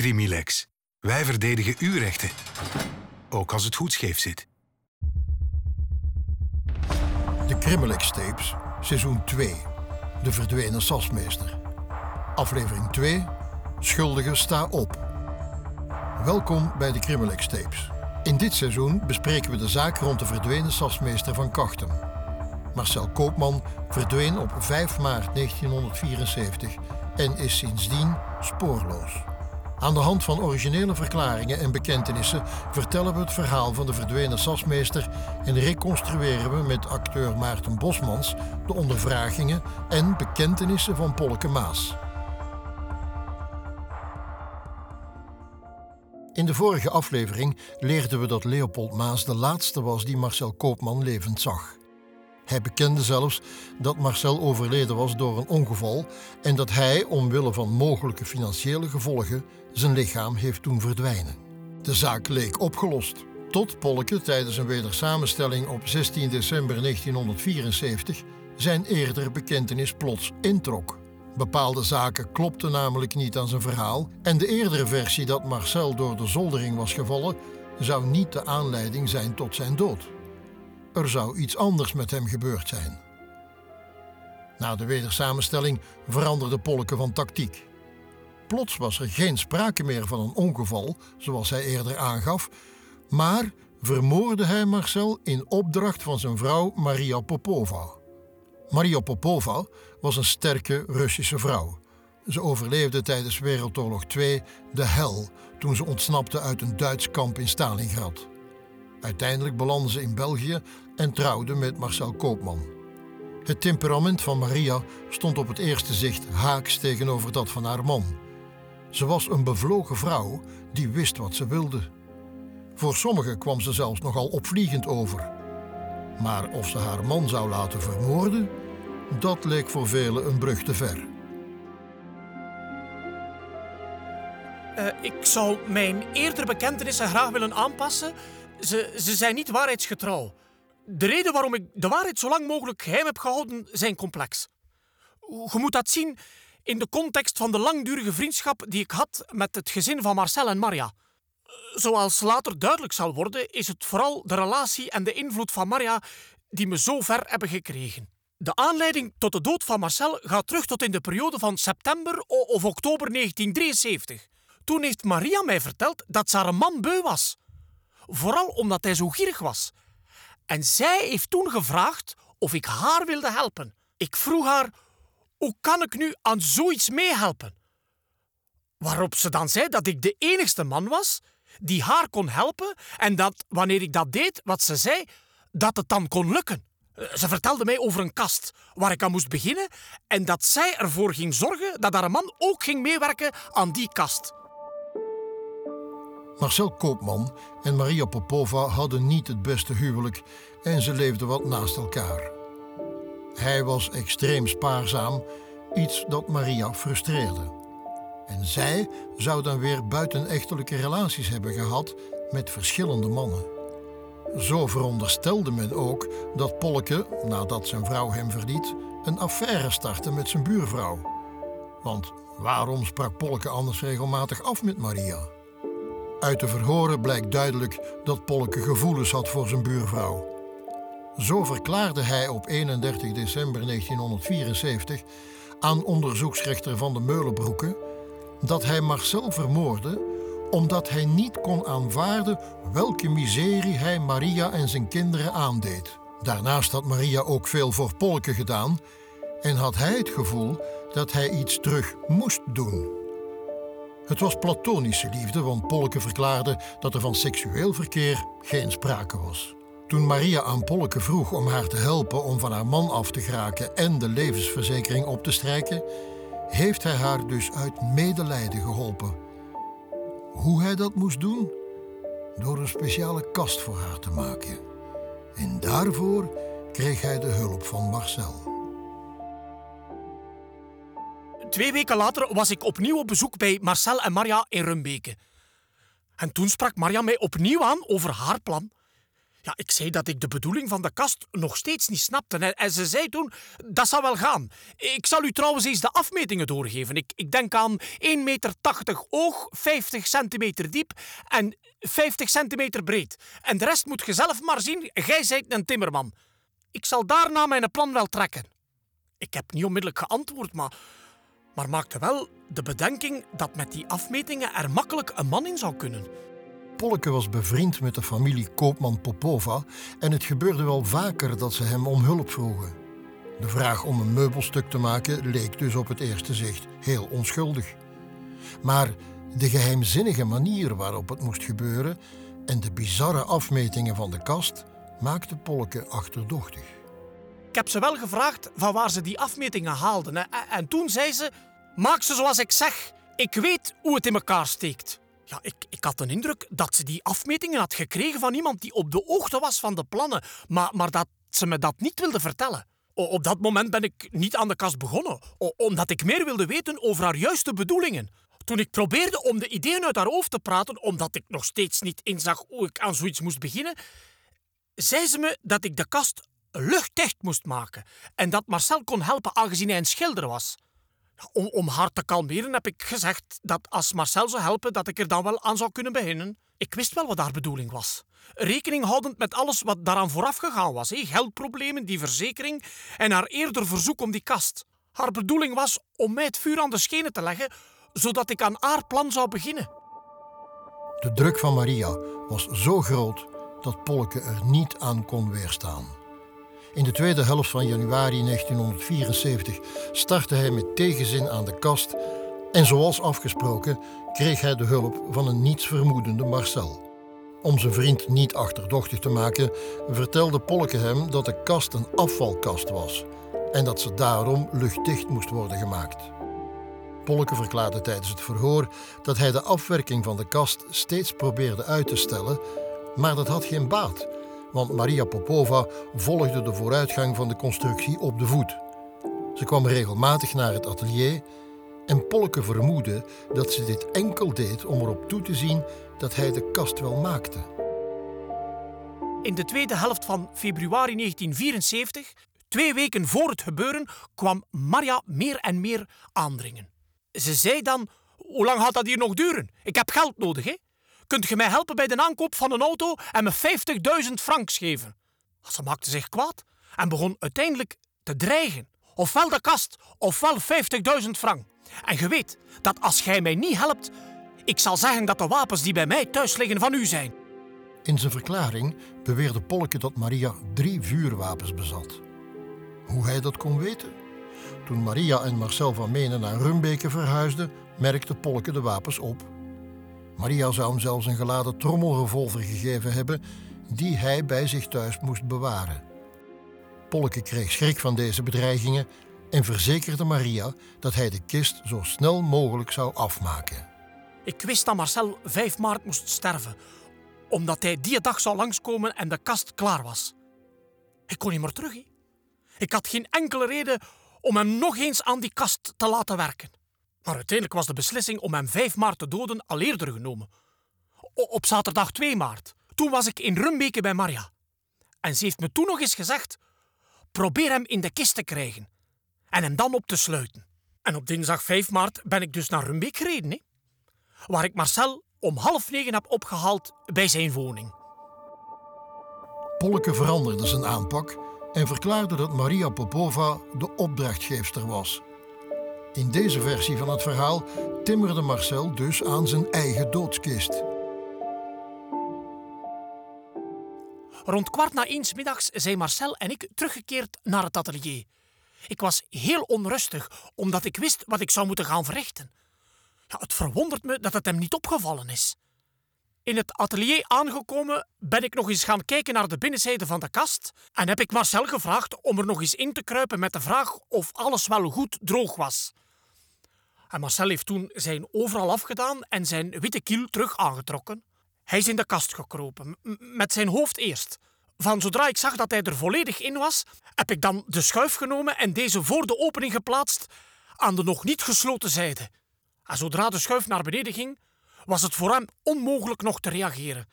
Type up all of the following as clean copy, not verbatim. Crimilex. Wij verdedigen uw rechten. Ook als het goed scheef zit. De Crimilex-tapes, seizoen 2. De verdwenen sasmeester. Aflevering 2. Schuldige sta op. Welkom bij de Crimilex-tapes. In dit seizoen bespreken we de zaak rond de verdwenen sasmeester van Kachtem. Marcel Koopman verdween op 5 maart 1974 en is sindsdien spoorloos. Aan de hand van originele verklaringen en bekentenissen vertellen we het verhaal van de verdwenen sasmeester en reconstrueren we met acteur Maarten Bosmans de ondervragingen en bekentenissen van Polleke Maes. In de vorige aflevering leerden we dat Leopold Maes de laatste was die Marcel Koopman levend zag. Hij bekende zelfs dat Marcel overleden was door een ongeval en dat hij, omwille van mogelijke financiële gevolgen, zijn lichaam heeft doen verdwijnen. De zaak leek opgelost, tot Polleke tijdens een wedersamenstelling op 16 december 1974 zijn eerdere bekentenis plots introk. Bepaalde zaken klopten namelijk niet aan zijn verhaal en de eerdere versie dat Marcel door de zoldering was gevallen zou niet de aanleiding zijn tot zijn dood. Er zou iets anders met hem gebeurd zijn. Na de wedersamenstelling veranderde Polleke van tactiek. Plots was er geen sprake meer van een ongeval, zoals hij eerder aangaf, maar vermoordde hij Marcel in opdracht van zijn vrouw Maria Popova. Maria Popova was een sterke Russische vrouw. Ze overleefde tijdens Wereldoorlog II de hel toen ze ontsnapte uit een Duits kamp in Stalingrad. Uiteindelijk belandde ze in België en trouwde met Marcel Koopman. Het temperament van Maria stond op het eerste zicht haaks tegenover dat van haar man. Ze was een bevlogen vrouw die wist wat ze wilde. Voor sommigen kwam ze zelfs nogal opvliegend over. Maar of ze haar man zou laten vermoorden, dat leek voor velen een brug te ver. Ik zou mijn eerdere bekentenissen graag willen aanpassen. Ze zijn niet waarheidsgetrouw. De reden waarom ik de waarheid zo lang mogelijk geheim heb gehouden, zijn complex. Je moet dat zien in de context van de langdurige vriendschap die ik had met het gezin van Marcel en Maria. Zoals later duidelijk zal worden, is het vooral de relatie en de invloed van Maria die me zo ver hebben gekregen. De aanleiding tot de dood van Marcel gaat terug tot in de periode van september of oktober 1973. Toen heeft Maria mij verteld dat ze haar man beu was. Vooral omdat hij zo gierig was. En zij heeft toen gevraagd of ik haar wilde helpen. Ik vroeg haar, hoe kan ik nu aan zoiets meehelpen? Waarop ze dan zei dat ik de enigste man was die haar kon helpen en dat, wanneer ik dat deed, wat ze zei, dat het dan kon lukken. Ze vertelde mij over een kast waar ik aan moest beginnen en dat zij ervoor ging zorgen dat haar man ook ging meewerken aan die kast. Marcel Koopman en Maria Popova hadden niet het beste huwelijk en ze leefden wat naast elkaar. Hij was extreem spaarzaam, iets dat Maria frustreerde. En zij zou dan weer buitenechtelijke relaties hebben gehad met verschillende mannen. Zo veronderstelde men ook dat Polleke, nadat zijn vrouw hem verliet, een affaire startte met zijn buurvrouw. Want waarom sprak Polleke anders regelmatig af met Maria? Uit de verhoren blijkt duidelijk dat Polleke gevoelens had voor zijn buurvrouw. Zo verklaarde hij op 31 december 1974 aan onderzoeksrechter Van de Meulenbroeken dat hij Marcel vermoordde omdat hij niet kon aanvaarden welke miserie hij Maria en zijn kinderen aandeed. Daarnaast had Maria ook veel voor Polleke gedaan en had hij het gevoel dat hij iets terug moest doen. Het was platonische liefde, want Polleke verklaarde dat er van seksueel verkeer geen sprake was. Toen Maria aan Polleke vroeg om haar te helpen om van haar man af te geraken en de levensverzekering op te strijken, heeft hij haar dus uit medelijden geholpen. Hoe hij dat moest doen? Door een speciale kast voor haar te maken. En daarvoor kreeg hij de hulp van Marcel. 2 weken later was ik opnieuw op bezoek bij Marcel en Maria in Rumbeke. En toen sprak Maria mij opnieuw aan over haar plan. Ja, ik zei dat ik de bedoeling van de kast nog steeds niet snapte. En ze zei toen, dat zal wel gaan. Ik zal u trouwens eens de afmetingen doorgeven. Ik denk aan 1,80 meter hoog, 50 centimeter diep en 50 centimeter breed. En de rest moet je zelf maar zien. Gij zijt een timmerman. Ik zal daarna mijn plan wel trekken. Ik heb niet onmiddellijk geantwoord, maar maakte wel de bedenking dat met die afmetingen er makkelijk een man in zou kunnen. Polleke was bevriend met de familie Koopman Popova en het gebeurde wel vaker dat ze hem om hulp vroegen. De vraag om een meubelstuk te maken leek dus op het eerste zicht heel onschuldig. Maar de geheimzinnige manier waarop het moest gebeuren en de bizarre afmetingen van de kast maakte Polleke achterdochtig. Ik heb ze wel gevraagd van waar ze die afmetingen haalden. En toen zei ze, maak ze zoals ik zeg. Ik weet hoe het in elkaar steekt. Ja, ik had een indruk dat ze die afmetingen had gekregen van iemand die op de hoogte was van de plannen. Maar dat ze me dat niet wilde vertellen. Op dat moment ben ik niet aan de kast begonnen. Omdat ik meer wilde weten over haar juiste bedoelingen. Toen ik probeerde om de ideeën uit haar hoofd te praten, omdat ik nog steeds niet inzag hoe ik aan zoiets moest beginnen, zei ze me dat ik de kast luchtdicht moest maken en dat Marcel kon helpen aangezien hij een schilder was. Om haar te kalmeren heb ik gezegd dat als Marcel zou helpen, dat ik er dan wel aan zou kunnen beginnen. Ik wist wel wat haar bedoeling was. Rekening houdend met alles wat daaraan vooraf gegaan was. Geldproblemen, die verzekering en haar eerder verzoek om die kast. Haar bedoeling was om mij het vuur aan de schenen te leggen, zodat ik aan haar plan zou beginnen. De druk van Maria was zo groot dat Polleke er niet aan kon weerstaan. In de tweede helft van januari 1974 startte hij met tegenzin aan de kast en zoals afgesproken kreeg hij de hulp van een nietsvermoedende Marcel. Om zijn vriend niet achterdochtig te maken, vertelde Polleke hem dat de kast een afvalkast was en dat ze daarom luchtdicht moest worden gemaakt. Polleke verklaarde tijdens het verhoor dat hij de afwerking van de kast steeds probeerde uit te stellen, maar dat had geen baat. Want Maria Popova volgde de vooruitgang van de constructie op de voet. Ze kwam regelmatig naar het atelier en Polleke vermoedde dat ze dit enkel deed om erop toe te zien dat hij de kast wel maakte. In de tweede helft van februari 1974, 2 weken voor het gebeuren, kwam Maria meer en meer aandringen. Ze zei dan, hoe lang gaat dat hier nog duren? Ik heb geld nodig, hè? Kunt je mij helpen bij de aankoop van een auto en me 50.000 francs geven? Ze maakte zich kwaad en begon uiteindelijk te dreigen. Ofwel de kast, ofwel 50.000 francs. En je weet dat als jij mij niet helpt, ik zal zeggen dat de wapens die bij mij thuis liggen van u zijn. In zijn verklaring beweerde Polleke dat Maria 3 vuurwapens bezat. Hoe hij dat kon weten? Toen Maria en Marcel van Menen naar Rumbeke verhuisden, merkte Polleke de wapens op. Maria zou hem zelfs een geladen trommelrevolver gegeven hebben die hij bij zich thuis moest bewaren. Polleke kreeg schrik van deze bedreigingen en verzekerde Maria dat hij de kist zo snel mogelijk zou afmaken. Ik wist dat Marcel 5 maart moest sterven, omdat hij die dag zou langskomen en de kast klaar was. Ik kon niet meer terug. Ik had geen enkele reden om hem nog eens aan die kast te laten werken. Maar uiteindelijk was de beslissing om hem 5 maart te doden al eerder genomen. Op zaterdag 2 maart. Toen was ik in Rumbeke bij Maria. En ze heeft me toen nog eens gezegd, probeer hem in de kist te krijgen. En hem dan op te sluiten. En op dinsdag 5 maart ben ik dus naar Rumbeke gereden. Waar ik Marcel om 8:30 heb opgehaald bij zijn woning. Polleke veranderde zijn aanpak en verklaarde dat Maria Popova de opdrachtgeefster was. In deze versie van het verhaal timmerde Marcel dus aan zijn eigen doodskist. Rond 13:15 middags zijn Marcel en ik teruggekeerd naar het atelier. Ik was heel onrustig, omdat ik wist wat ik zou moeten gaan verrichten. Ja, het verwondert me dat het hem niet opgevallen is. In het atelier aangekomen ben ik nog eens gaan kijken naar de binnenzijde van de kast en heb ik Marcel gevraagd om er nog eens in te kruipen met de vraag of alles wel goed droog was. En Marcel heeft toen zijn overal afgedaan en zijn witte kiel terug aangetrokken. Hij is in de kast gekropen, met zijn hoofd eerst. Van zodra ik zag dat hij er volledig in was, heb ik dan de schuif genomen en deze voor de opening geplaatst aan de nog niet gesloten zijde. En zodra de schuif naar beneden ging, was het voor hem onmogelijk nog te reageren.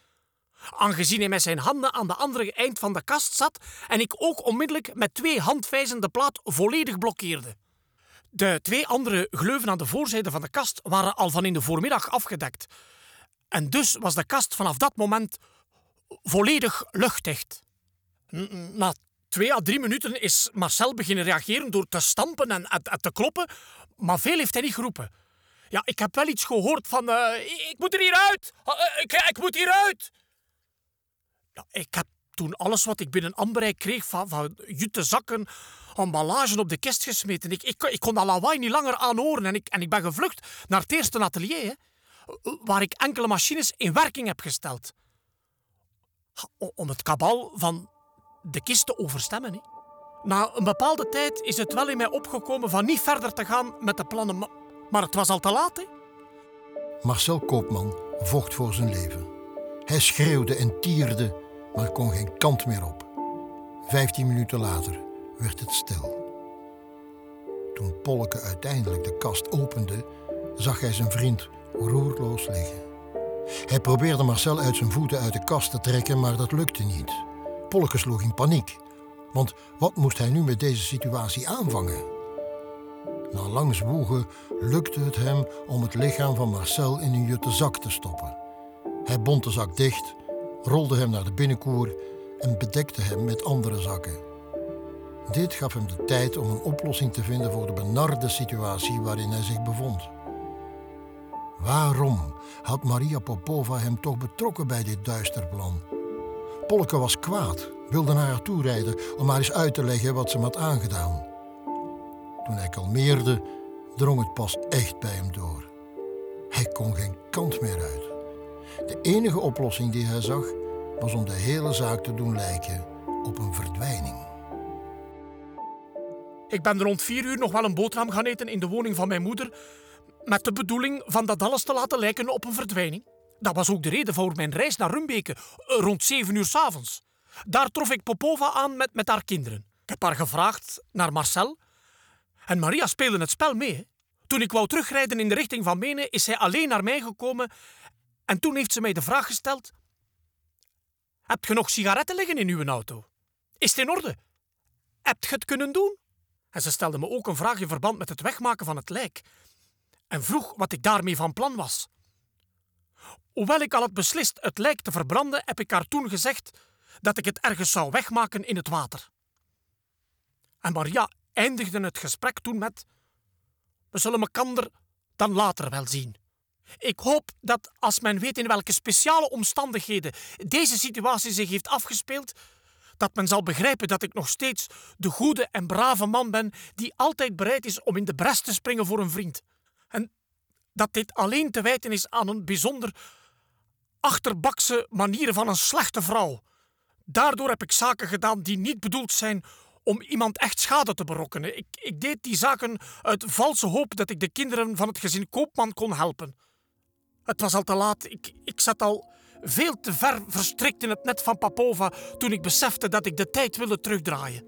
aangezien hij met zijn handen aan de andere eind van de kast zat en ik ook onmiddellijk met twee handwijzen de plaat volledig blokkeerde. De twee andere gleuven aan de voorzijde van de kast waren al van in de voormiddag afgedekt. En dus was de kast vanaf dat moment volledig luchtdicht. Na 2 à 3 minuten is Marcel beginnen reageren door te stampen en te kloppen, maar veel heeft hij niet geroepen. Ja, ik heb wel iets gehoord van... Ik moet er hieruit! Ik moet hieruit! Ja, ik heb toen alles wat ik binnen handbereik kreeg van jute zakken, emballagen op de kist gesmeten. Ik kon dat lawaai niet langer aanhoren en ik ben gevlucht naar het eerste atelier, hè, waar ik enkele machines in werking heb gesteld. Om het kabal van de kist te overstemmen, hè. Na een bepaalde tijd is het wel in mij opgekomen van niet verder te gaan met de plannen, maar het was al te laat, hè. Marcel Koopman vocht voor zijn leven. Hij schreeuwde en tierde, maar kon geen kant meer op. 15 minuten later werd het stil. Toen Polleke uiteindelijk de kast opende, zag hij zijn vriend roerloos liggen. Hij probeerde Marcel uit zijn voeten uit de kast te trekken, maar dat lukte niet. Polleke sloeg in paniek, want wat moest hij nu met deze situatie aanvangen? Na lang zwoegen lukte het hem om het lichaam van Marcel in een jutte zak te stoppen. Hij bond de zak dicht, rolde hem naar de binnenkoer en bedekte hem met andere zakken. Dit gaf hem de tijd om een oplossing te vinden voor de benarde situatie waarin hij zich bevond. Waarom had Maria Popova hem toch betrokken bij dit duister plan? Polleke was kwaad, wilde naar haar toe rijden om haar eens uit te leggen wat ze hem had aangedaan. Toen hij kalmeerde, drong het pas echt bij hem door. Hij kon geen kant meer uit. De enige oplossing die hij zag, was om de hele zaak te doen lijken op een verdwijning. Ik ben rond 4 uur nog wel een boterham gaan eten in de woning van mijn moeder, met de bedoeling van dat alles te laten lijken op een verdwijning. Dat was ook de reden voor mijn reis naar Rumbeke, rond 7 uur 's avonds. Daar trof ik Popova aan met haar kinderen. Ik heb haar gevraagd naar Marcel en Maria speelde het spel mee. Hè. Toen ik wou terugrijden in de richting van Menen, is zij alleen naar mij gekomen en toen heeft ze mij de vraag gesteld: heb je nog sigaretten liggen in uw auto? Is het in orde? Heb je het kunnen doen? En ze stelde me ook een vraag in verband met het wegmaken van het lijk en vroeg wat ik daarmee van plan was. Hoewel ik al had beslist het lijk te verbranden, heb ik haar toen gezegd dat ik het ergens zou wegmaken in het water. En Maria eindigde het gesprek toen met: we zullen mekander dan later wel zien. Ik hoop dat, als men weet in welke speciale omstandigheden deze situatie zich heeft afgespeeld, dat men zal begrijpen dat ik nog steeds de goede en brave man ben die altijd bereid is om in de bres te springen voor een vriend. En dat dit alleen te wijten is aan een bijzonder achterbakse manier van een slechte vrouw. Daardoor heb ik zaken gedaan die niet bedoeld zijn om iemand echt schade te berokkenen. Ik deed die zaken uit valse hoop dat ik de kinderen van het gezin Koopman kon helpen. Het was al te laat. Ik zat al veel te ver verstrikt in het net van Popova toen ik besefte dat ik de tijd wilde terugdraaien.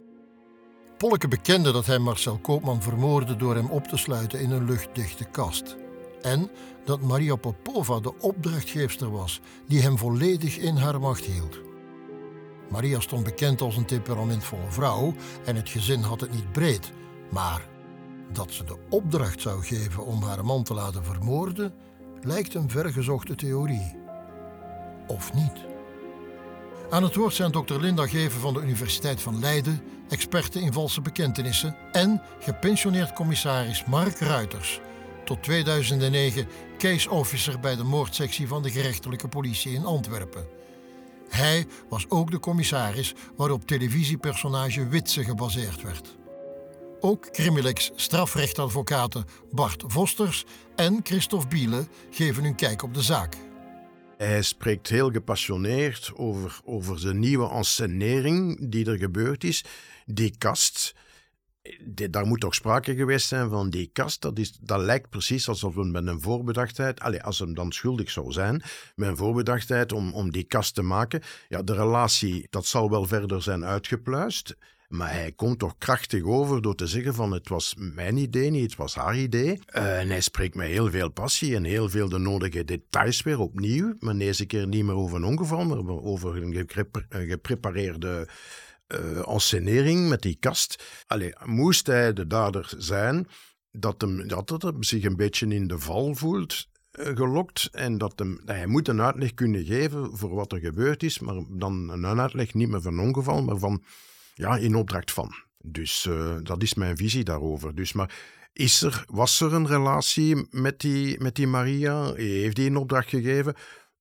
Polleke bekende dat hij Marcel Koopman vermoordde door hem op te sluiten in een luchtdichte kast. En dat Maria Popova de opdrachtgeefster was die hem volledig in haar macht hield. Maria stond bekend als een temperamentvolle vrouw en het gezin had het niet breed. Maar dat ze de opdracht zou geven om haar man te laten vermoorden, lijkt een vergezochte theorie. Of niet? Aan het woord zijn Dr. Linda Geven van de Universiteit van Leiden, experte in valse bekentenissen en gepensioneerd commissaris Mark Ruiters, tot 2009 case officer bij de moordsectie van de gerechtelijke politie in Antwerpen. Hij was ook de commissaris waarop televisiepersonage Witse gebaseerd werd. Ook Crimilex strafrechtadvocaten Bart Vosters en Christophe Bielen geven hun kijk op de zaak. Hij spreekt heel gepassioneerd over de nieuwe enscenering die er gebeurd is. Die kast, daar moet toch sprake geweest zijn van die kast. Dat lijkt precies alsof men met een voorbedachtheid, als hem dan schuldig zou zijn, met een voorbedachtheid om die kast te maken. Ja, de relatie, dat zal wel verder zijn uitgepluist. Maar hij komt toch krachtig over door te zeggen van het was mijn idee niet, het was haar idee. En hij spreekt met heel veel passie en heel veel de nodige details weer opnieuw. Maar deze keer niet meer over een ongeval, maar over een geprepareerde enscenering met die kast. Allee, moest hij de dader zijn, dat hem zich een beetje in de val voelt gelokt en dat hij moet een uitleg kunnen geven voor wat er gebeurd is, maar dan een uitleg niet meer van ongeval, maar van ja, in opdracht van. Dus dat is mijn visie daarover. Dus, maar was er een relatie met die Maria? Heeft die een opdracht gegeven?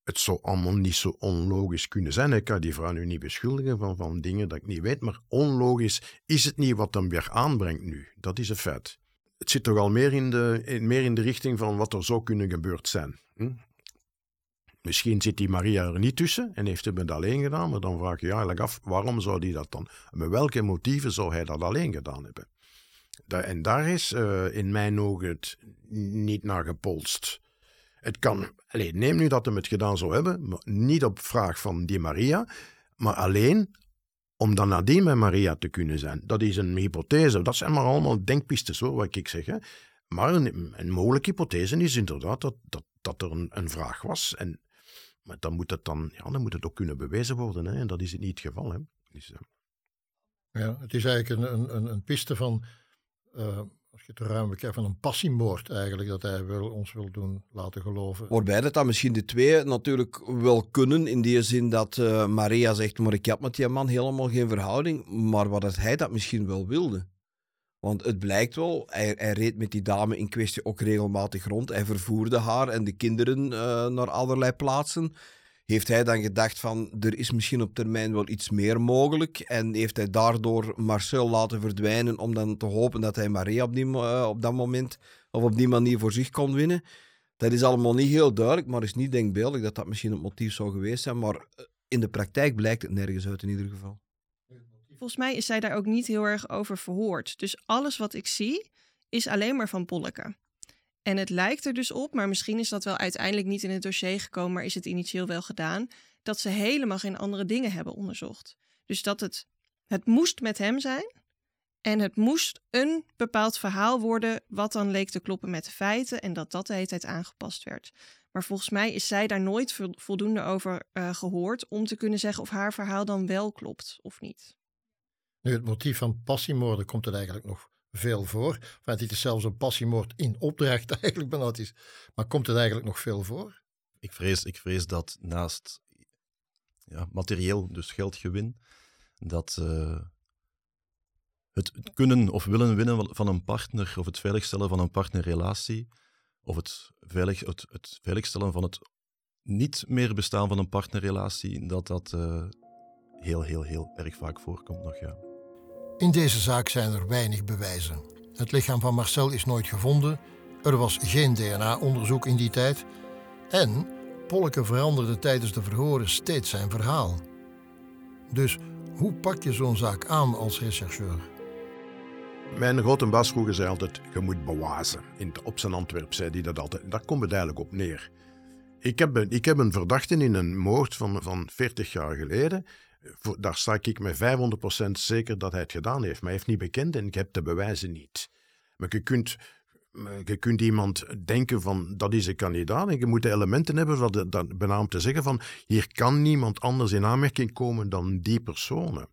Het zou allemaal niet zo onlogisch kunnen zijn. Ik kan die vrouw nu niet beschuldigen van dingen dat ik niet weet, maar onlogisch is het niet wat hem weer aanbrengt nu. Dat is een feit. Het zit toch al meer in de richting van wat er zou kunnen gebeurd zijn. Misschien zit die Maria er niet tussen en heeft hem het alleen gedaan, maar dan vraag je je eigenlijk af, waarom zou die dat dan? Met welke motieven zou hij dat alleen gedaan hebben? En daar is in mijn ogen het niet naar gepolst. Het kan, neem nu dat hem het gedaan zou hebben, maar niet op vraag van die Maria, maar alleen om dan nadien met Maria te kunnen zijn. Dat is een hypothese, dat zijn maar allemaal denkpistes hoor, wat ik zeg. Hè. Maar een mogelijke hypothese is inderdaad dat er een vraag was. En, maar dan moet het ook kunnen bewezen worden. Hè. En dat is niet het geval. Hè. Dus, ja, het is eigenlijk een piste van, als je het ruim bekijkt, van een passiemoord eigenlijk, dat hij ons wil doen laten geloven. Waarbij dat dan misschien de twee natuurlijk wel kunnen, in die zin dat Maria zegt, maar ik heb met die man helemaal geen verhouding, maar wat hij dat misschien wel wilde. Want het blijkt wel, hij reed met die dame in kwestie ook regelmatig rond. Hij vervoerde haar en de kinderen naar allerlei plaatsen. Heeft hij dan gedacht van, er is misschien op termijn wel iets meer mogelijk. En heeft hij daardoor Marcel laten verdwijnen om dan te hopen dat hij Maria op dat moment of op die manier voor zich kon winnen. Dat is allemaal niet heel duidelijk, maar is niet denkbeeldig dat dat misschien het motief zou geweest zijn. Maar in de praktijk blijkt het nergens uit in ieder geval. Volgens mij is zij daar ook niet heel erg over verhoord. Dus alles wat ik zie is alleen maar van Polleke. En het lijkt er dus op, maar misschien is dat wel uiteindelijk niet in het dossier gekomen, maar is het initieel wel gedaan, dat ze helemaal geen andere dingen hebben onderzocht. Dus dat het moest met hem zijn en het moest een bepaald verhaal worden wat dan leek te kloppen met de feiten en dat de hele tijd aangepast werd. Maar volgens mij is zij daar nooit voldoende over gehoord om te kunnen zeggen of haar verhaal dan wel klopt of niet. Nu, het motief van passiemoorden komt er eigenlijk nog veel voor. Enfin, dit is zelfs een passiemoord in opdracht eigenlijk benauwd is. Maar komt het eigenlijk nog veel voor? Ik vrees dat naast materieel, dus geldgewin, dat het kunnen of willen winnen van een partner of het veiligstellen van een partnerrelatie of het veiligstellen van het niet meer bestaan van een partnerrelatie, dat heel erg vaak voorkomt nog, ja. In deze zaak zijn er weinig bewijzen. Het lichaam van Marcel is nooit gevonden. Er was geen DNA-onderzoek in die tijd. En Polleke veranderde tijdens de verhoren steeds zijn verhaal. Dus hoe pak je zo'n zaak aan als rechercheur? Mijn grote baas vroeger zei altijd, je moet bewijzen. Op zijn Antwerp zei hij dat altijd. Daar komt het eigenlijk op neer. Ik heb een verdachte in een moord van 40 jaar geleden. Daar sta ik met 500% zeker dat hij het gedaan heeft. Maar hij heeft niet bekend en ik heb de bewijzen niet. Maar je kunt iemand denken van, dat is een kandidaat. En je moet de elementen hebben om dat benaamd te zeggen van, hier kan niemand anders in aanmerking komen dan die personen.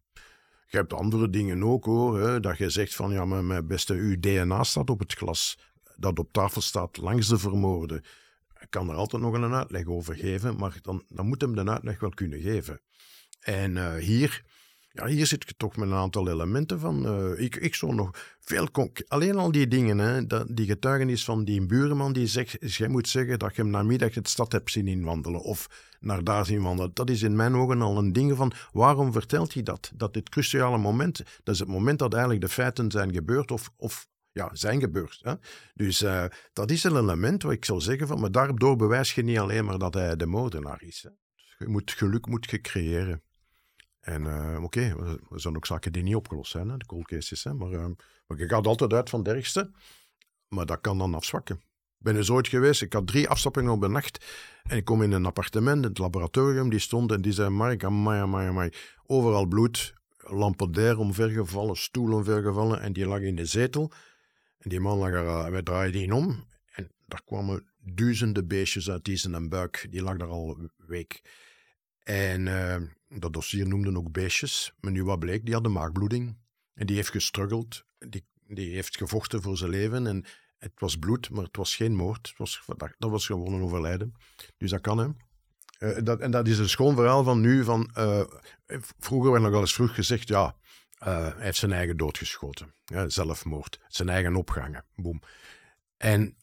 Je hebt andere dingen ook hoor, hè, dat je zegt van, ja maar mijn beste, uw DNA staat op het glas. Dat op tafel staat langs de vermoorde. Ik kan er altijd nog een uitleg over geven, maar dan moet hem de uitleg wel kunnen geven. En hier zit je toch met een aantal elementen van. Ik zou nog veel... Alleen al die dingen, hè, die getuigenis van die buurman die zegt... Dus jij moet zeggen dat je hem namiddag het stad hebt zien inwandelen of naar daar zien wandelen. Dat is in mijn ogen al een ding van... Waarom vertelt hij dat? Dat dit cruciale moment... Dat is het moment dat eigenlijk de feiten zijn gebeurd zijn gebeurd. Hè? Dus dat is een element wat ik zou zeggen van... Maar daardoor bewijs je niet alleen maar dat hij de moordenaar is. Hè? Geluk moet je creëren. En er zijn ook zaken die niet opgelost zijn, hè, de cold cases. Hè, maar je gaat altijd uit van het ergste, maar dat kan dan afzwakken. Ik ben eens ooit geweest, ik had 3 afstappingen op een nacht en ik kom in een appartement, het laboratorium, die stond en die zei, Mark, amai, overal bloed. lampadair omvergevallen, stoel omvergevallen en die lag in de zetel. En die man lag er, wij draaiden in om en daar kwamen duizenden beestjes uit die zijn buik. Die lag daar al een week. En dat dossier noemden ook beestjes. Maar nu wat bleek, die had een maagbloeding. En die heeft gestruggeld, die heeft gevochten voor zijn leven. En het was bloed, maar het was geen moord. Dat was gewoon een overlijden. Dus dat kan, hè. En dat is een schoon verhaal van nu. Vroeger werd nog wel eens gezegd, ja, hij heeft zijn eigen dood geschoten. Ja, zelfmoord, zijn eigen opgangen. Boom. En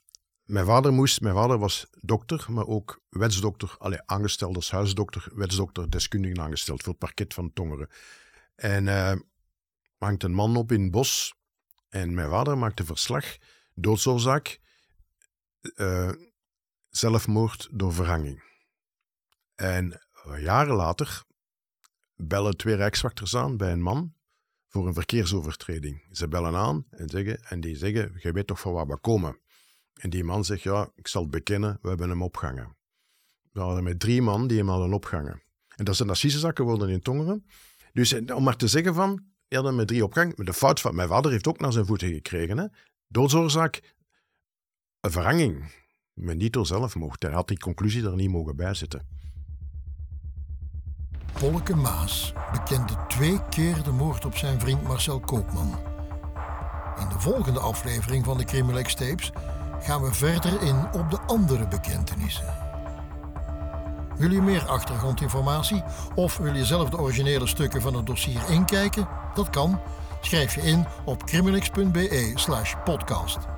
mijn vader was dokter, maar ook wetsdokter, aangesteld als huisdokter, wetsdokter, deskundigen aangesteld voor het parket van Tongeren. En hangt een man op in het bos en mijn vader maakte verslag, doodsoorzaak, zelfmoord door verhanging. En jaren later bellen twee rijkswachters aan bij een man voor een verkeersovertreding. Ze bellen aan en die zeggen, je weet toch van waar we komen? En die man zegt, ja, ik zal het bekennen, we hebben hem opgehangen. We hadden met 3 man die hem hadden opgehangen. En dat zijn assisezakken geworden in Tongeren. Dus om maar te zeggen van, die hadden met 3 opgehangen. Maar de fout van mijn vader heeft ook naar zijn voeten gekregen. Hè? Doodsoorzaak, een verhanging. Maar niet door zelfmoord. Hij had die conclusie er niet mogen bij zitten. Polleke Maes bekende 2 keer de moord op zijn vriend Marcel Koopman. In de volgende aflevering van de Crimilex Tapes gaan we verder in op de andere bekentenissen. Wil je meer achtergrondinformatie of wil je zelf de originele stukken van het dossier inkijken? Dat kan. Schrijf je in op crimilex.be/podcast.